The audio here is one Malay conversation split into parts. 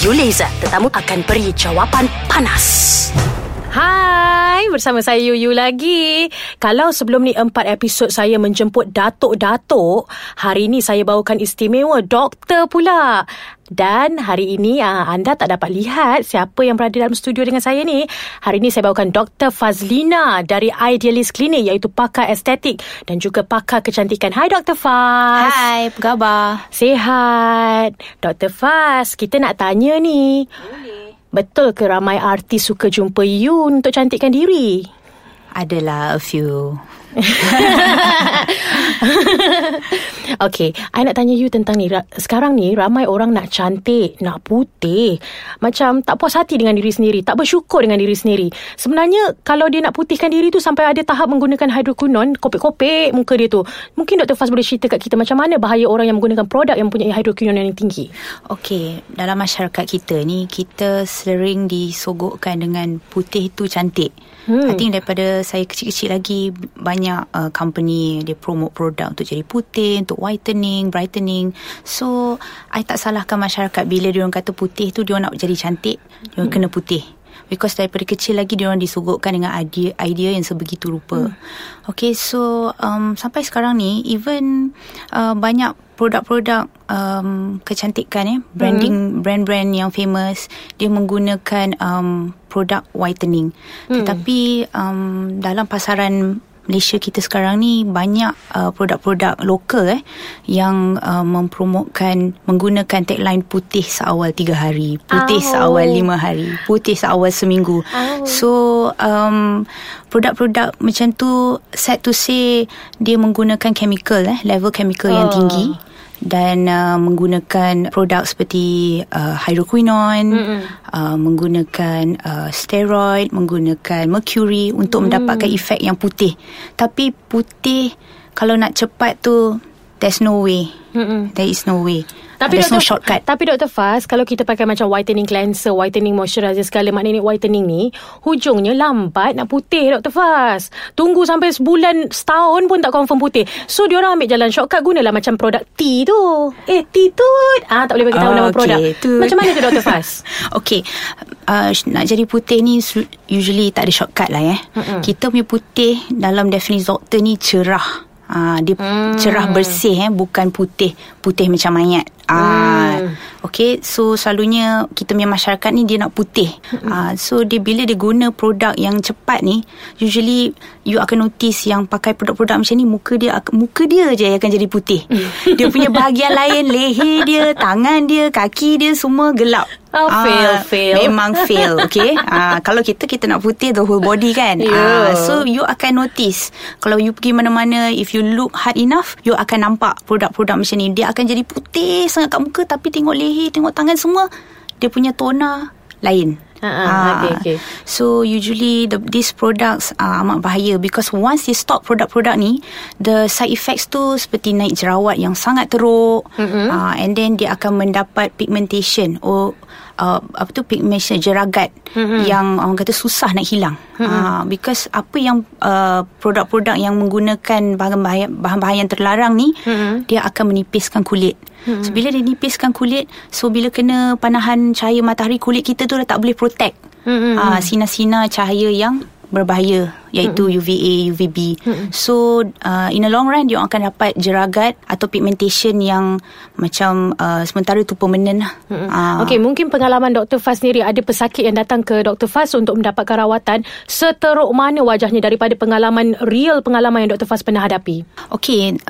Yuliza. Tetamu akan beri jawapan panas. Hai, bersama saya Yuyu lagi. Kalau sebelum ni 4 episod saya menjemput datuk-datuk, hari ni saya bawakan istimewa doktor pula. Dan hari ini anda tak dapat lihat siapa yang berada dalam studio dengan saya ni. Hari ini saya bawakan Dr. Fazlina dari Idealist Clinic, iaitu pakar estetik dan juga pakar kecantikan. Hai Dr. Faz. Hai, apa khabar? Sihat. Dr. Faz, kita nak tanya ni. Boleh. Betul ke ramai artis suka jumpa you untuk cantikkan diri? Adalah a few. Okay, I nak tanya you tentang ni. Sekarang ni ramai orang nak cantik, nak putih. Macam tak puas hati dengan diri sendiri, tak bersyukur dengan diri sendiri. Sebenarnya kalau dia nak putihkan diri tu sampai ada tahap menggunakan hidroquinon, kopek-kopek muka dia tu. Mungkin Dr. Faz boleh cerita kat kita macam mana bahaya orang yang menggunakan produk yang mempunyai hidroquinon yang tinggi. Okay, dalam masyarakat kita ni, kita sering disogokkan dengan putih tu cantik. I think daripada saya kecil-kecil lagi, banyak company dia promote produk untuk jadi putih, untuk whitening, brightening. So, I tak salahkan masyarakat bila diorang kata putih tu diorang nak jadi cantik, diorang kena putih. Because daripada kecil lagi diorang disogokkan dengan idea yang sebegitu rupa. Okay, so sampai sekarang ni even banyak produk-produk kecantikan branding, brand-brand yang famous, dia menggunakan produk whitening. Tetapi dalam pasaran Malaysia kita sekarang ni banyak produk-produk lokal yang mempromotkan menggunakan tagline putih seawal 3 hari, putih seawal 5 hari, putih seawal seminggu. So produk-produk macam tu, sad to say, dia menggunakan chemical, level chemical yang tinggi, dan menggunakan produk seperti hydroquinone, menggunakan steroid, menggunakan mercury untuk mendapatkan efek yang putih. Tapi putih kalau nak cepat tu, there's no way. There is no way. Tapi there's no shortcut. Tapi Dr. Faz, kalau kita pakai macam whitening cleanser, whitening moisturizer, segala maknanya whitening ni, hujungnya lambat nak putih Dr. Faz. Tunggu sampai sebulan, setahun pun tak confirm putih. So, diorang ambil jalan shortcut, gunalah macam produk tea tu. Eh, tea tu. Tak boleh bagi tahu nama produk. Macam mana tu Dr. Faz? Okay. Nak jadi putih ni, usually tak ada shortcut lah Kita punya putih dalam definisi doktor ni cerah. Dia cerah bersih, bukan putih macam mayat. Okay, so selalunya kita punya masyarakat ni dia nak putih. So dia bila dia guna produk yang cepat ni, usually you akan notice yang pakai produk-produk macam ni, muka dia je akan jadi putih. Dia punya bahagian lain, leher dia, tangan dia, kaki dia semua gelap. Fail. Memang fail, okay. Kalau kita nak putih the whole body kan. So you akan notice. Kalau you pergi mana-mana, if you look hard enough, you akan nampak produk-produk macam ni. Dia akan jadi putih sangat kat muka, tapi tengok leher, tengok tangan semua, dia punya toner lain. Okay. So usually these products are amat bahaya, because once you stop produk-produk ni, the side effects tu seperti naik jerawat yang sangat teruk, and then dia akan mendapat pigmentation jeragat yang orang kata susah nak hilang. Because apa yang produk-produk yang menggunakan bahan-bahan yang terlarang ni, dia akan menipiskan kulit. So bila dia nipiskan kulit, so bila kena panahan cahaya matahari, kulit kita tu dah tak boleh protect sinar-sinar cahaya yang berbahaya, iaitu UVA, UVB. So in the long run dia akan dapat jeragat atau pigmentation yang macam sementara tu permanent lah. Okay, mungkin pengalaman Dr. Faz sendiri, ada pesakit yang datang ke Dr. Faz untuk mendapatkan rawatan, seteruk mana wajahnya daripada pengalaman real, pengalaman yang Dr. Faz pernah hadapi? Okay,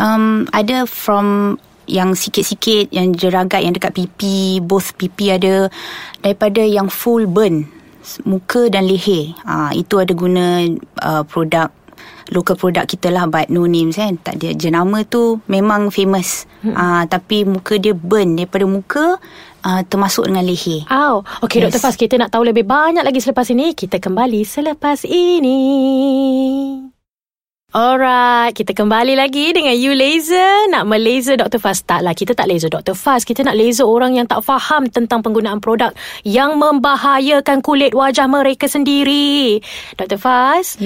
ada from yang sikit-sikit, yang jeragat yang dekat pipi, both pipi ada, daripada yang full burn muka dan leher. Itu ada guna produk local produk kita lah, but no names kan. Tak ada jenama tu memang famous. Tapi muka dia burn daripada muka termasuk dengan leher. Okay, yes. Dr. Faz, kita nak tahu lebih banyak lagi selepas ini. Kita kembali selepas ini. Alright, kita kembali lagi dengan You Laser. Nak melaser Dr. Faz? Taklah, kita tak laser Dr. Faz. Kita nak laser orang yang tak faham tentang penggunaan produk yang membahayakan kulit wajah mereka sendiri. Dr. Faz,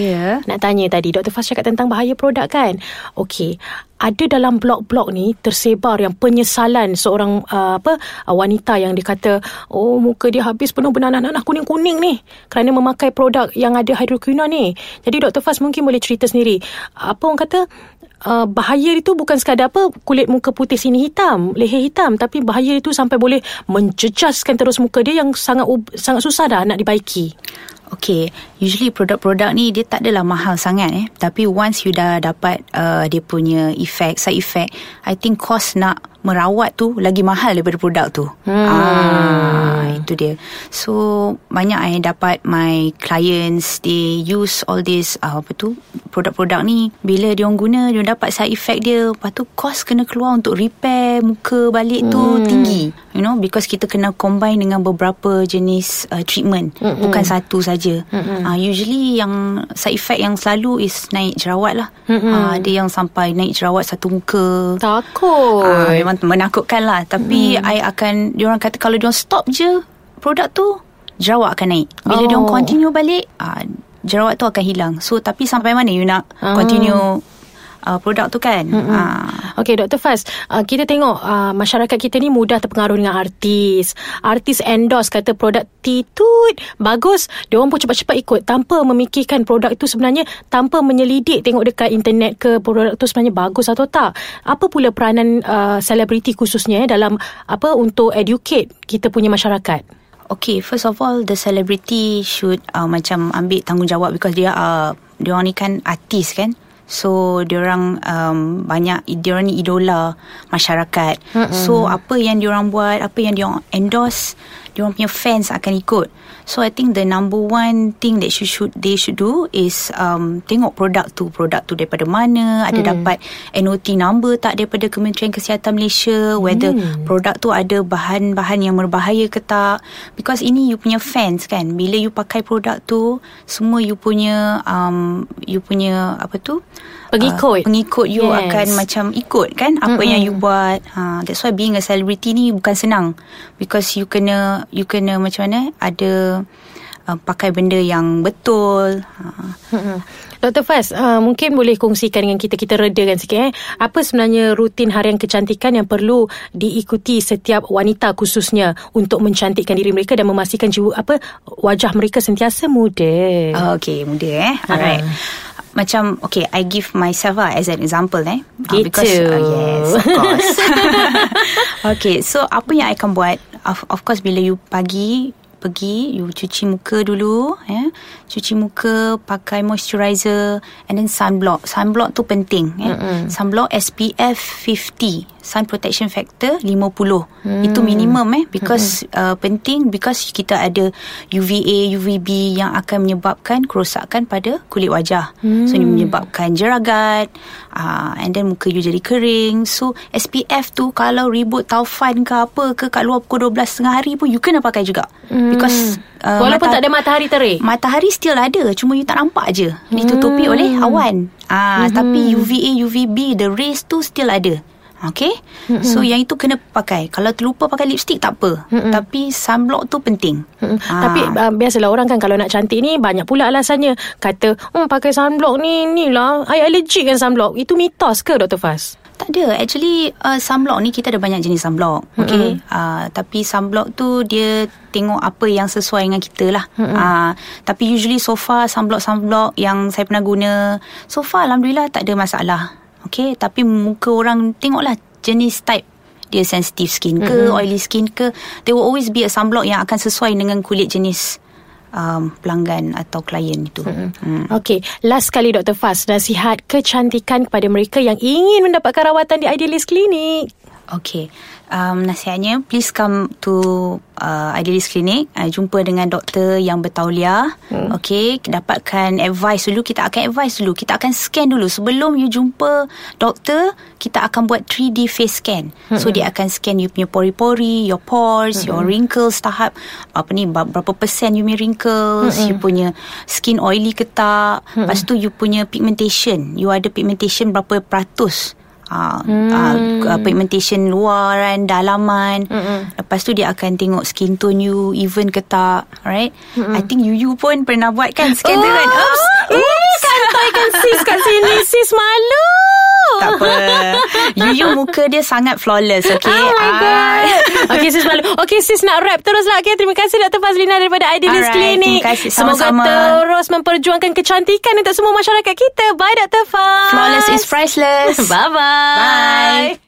nak tanya tadi, Dr. Faz cakap tentang bahaya produk kan? Okay, ada dalam blog-blog ni tersebar yang penyesalan seorang wanita yang dikata, oh, muka dia habis penuh benanah-nanah kuning-kuning ni kerana memakai produk yang ada hidroquinone ni. Jadi Dr. Faz mungkin boleh cerita sendiri, apa orang kata, bahaya itu bukan sekadar apa kulit muka putih sini hitam, leher hitam, tapi bahaya itu sampai boleh mencecaskan terus muka dia yang sangat sangat susah dah nak dibaiki. Okay, usually produk-produk ni dia tak adalah mahal sangat tapi once you dah dapat dia punya effect, side effect, I think cost nak merawat tu lagi mahal daripada produk tu. Itu dia. So banyak I dapat my clients, they use all this produk-produk ni, bila diorang guna, diorang dapat side effect dia, lepas tu cost kena keluar untuk repair muka balik tu tinggi, you know, because kita kena combine dengan beberapa jenis treatment, bukan satu saja. Usually yang side effect yang selalu is naik jerawat lah. Ada yang sampai naik jerawat satu muka. Takut. Memang menakutkan lah. Tapi I akan, diorang kata kalau diorang stop je produk tu, jerawat akan naik. Bila diorang continue balik, jerawat tu akan hilang. So tapi sampai mana you nak continue produk tu kan. Okay Dr. Faz, kita tengok masyarakat kita ni mudah terpengaruh dengan artis endorse, kata produk titut bagus, diorang pun cepat-cepat ikut tanpa memikirkan produk itu sebenarnya, tanpa menyelidik tengok dekat internet ke produk tu sebenarnya bagus atau tak. Apa pula peranan selebriti khususnya dalam untuk educate kita punya masyarakat? Okay, first of all, the celebrity should macam ambil tanggungjawab, because diorang ni kan artis kan. So diorang banyak, diorang ni idola masyarakat. So apa yang diorang buat, apa yang diorang endorse, diorang punya fans akan ikut. So I think the number one thing that they should do is tengok produk tu daripada mana, ada dapat NOT number tak daripada Kementerian Kesihatan Malaysia, whether produk tu ada bahan-bahan yang berbahaya ke tak, because ini you punya fans kan. Bila you pakai produk tu, semua you punya pengikut you akan macam ikut kan apa yang you buat. That's why being a celebrity ni bukan senang, because you kena macam mana ada pakai benda yang betul. Dr. Faz, mungkin boleh kongsikan dengan kita redakan sikit apa sebenarnya rutin harian kecantikan yang perlu diikuti setiap wanita khususnya untuk mencantikkan diri mereka dan memastikan jiwa wajah mereka sentiasa muda. Okey, muda alright. Macam, okay, I give myself as an example because, yes, of course. Okay, so apa yang I akan buat, of course bila you pagi pergi, you cuci muka dulu, cuci muka, pakai moisturizer, and then sunblock tu penting. Sunblock SPF 50, sun protection factor 50. Itu minimum because penting, because kita ada UVA, UVB yang akan menyebabkan kerosakan pada kulit wajah. So ini menyebabkan jeragat, and then muka you jadi kering. So SPF tu kalau ribut taufan ke apa ke kat luar pukul 12:30 hari pun you kena pakai juga, because walaupun tak ada matahari terik, matahari still ada, cuma you tak nampak je, ditutupi oleh awan. Tapi UVA, UVB, the rays tu still ada. Okay, so yang itu kena pakai. Kalau terlupa pakai lipstick tak apa, tapi sunblock tu penting. Tapi biasalah orang kan, kalau nak cantik ni banyak pula alasannya. Kata, pakai sunblock ni lah, I allergic kan sunblock. Itu mitos ke Dr. Faz? Tak ada. Actually sunblock ni kita ada banyak jenis sunblock. Okay, tapi sunblock tu dia tengok apa yang sesuai dengan kita lah. Tapi usually so far sunblock yang saya pernah guna, so far alhamdulillah tak ada masalah. Okay, tapi muka orang, tengoklah jenis type dia, sensitive skin ke, oily skin ke, there will always be a sunblock yang akan sesuai dengan kulit jenis pelanggan atau klien itu. Okey, last sekali Dr. Faz, nasihat kecantikan kepada mereka yang ingin mendapatkan rawatan di Idealist Clinic. Okey, nasihatnya, please come to Idealist Clinic, jumpa dengan doktor yang bertauliah. Okey, dapatkan advice dulu. Kita akan scan dulu sebelum you jumpa doktor. Kita akan buat 3D face scan. So dia akan scan you punya pori-pori, your pores, your wrinkles, tahap berapa persen you punya wrinkles, you punya skin oily ke tak, lepas tu you punya pigmentation, you ada pigmentation berapa peratus, pigmentation luaran, dalaman. Lepas tu dia akan tengok skin tone you even ke tak, right? I think you pun pernah buat kan scan tu kan. Oops, kantoi kan sis kat sini, sis malu. Tak apa. Yuyu muka dia sangat flawless. Okay. Oh my god. Okay sis malu. Okay sis nak wrap terus lah. Okay, terima kasih Dr. Fazlina daripada Idealist Clinic. Terima kasih. Sama-sama. Semoga terus memperjuangkan kecantikan untuk semua masyarakat kita. Bye Dr. Faz. Flawless is priceless. Bye-bye. Bye.